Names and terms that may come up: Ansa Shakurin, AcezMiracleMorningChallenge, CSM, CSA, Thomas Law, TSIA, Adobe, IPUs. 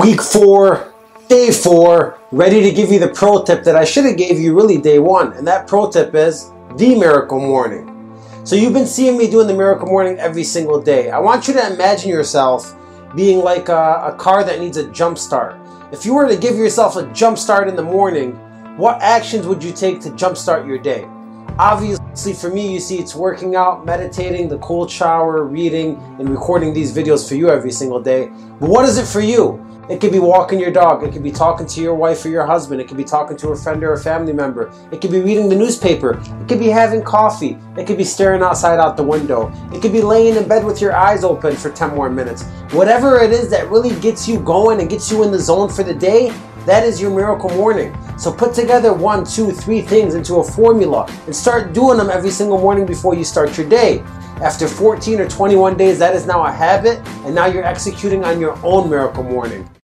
Week 4, Day 4, ready to give you the pro tip that I should have gave you really day 1. And that pro tip is the miracle morning. So you've been seeing me doing the miracle morning every single day. I want you to imagine yourself being like a car that needs a jump start. If you were to give yourself a jump start in the morning, what actions would you take to jump start your day? Obviously for me, you see it's working out, meditating, the cold shower, reading, and recording these videos for you every single day. But what is it for you? It could be walking your dog. It could be talking to your wife or your husband. It could be talking to a friend or a family member. It could be reading the newspaper. It could be having coffee. It could be staring out the window. It could be laying in bed with your eyes open for 10 more minutes. Whatever it is that really gets you going and gets you in the zone for the day, that is your miracle morning. So put together 1, 2, 3 things into a formula and start doing them every single morning before you start your day. After 14 or 21 days, that is now a habit, and now you're executing on your own miracle morning.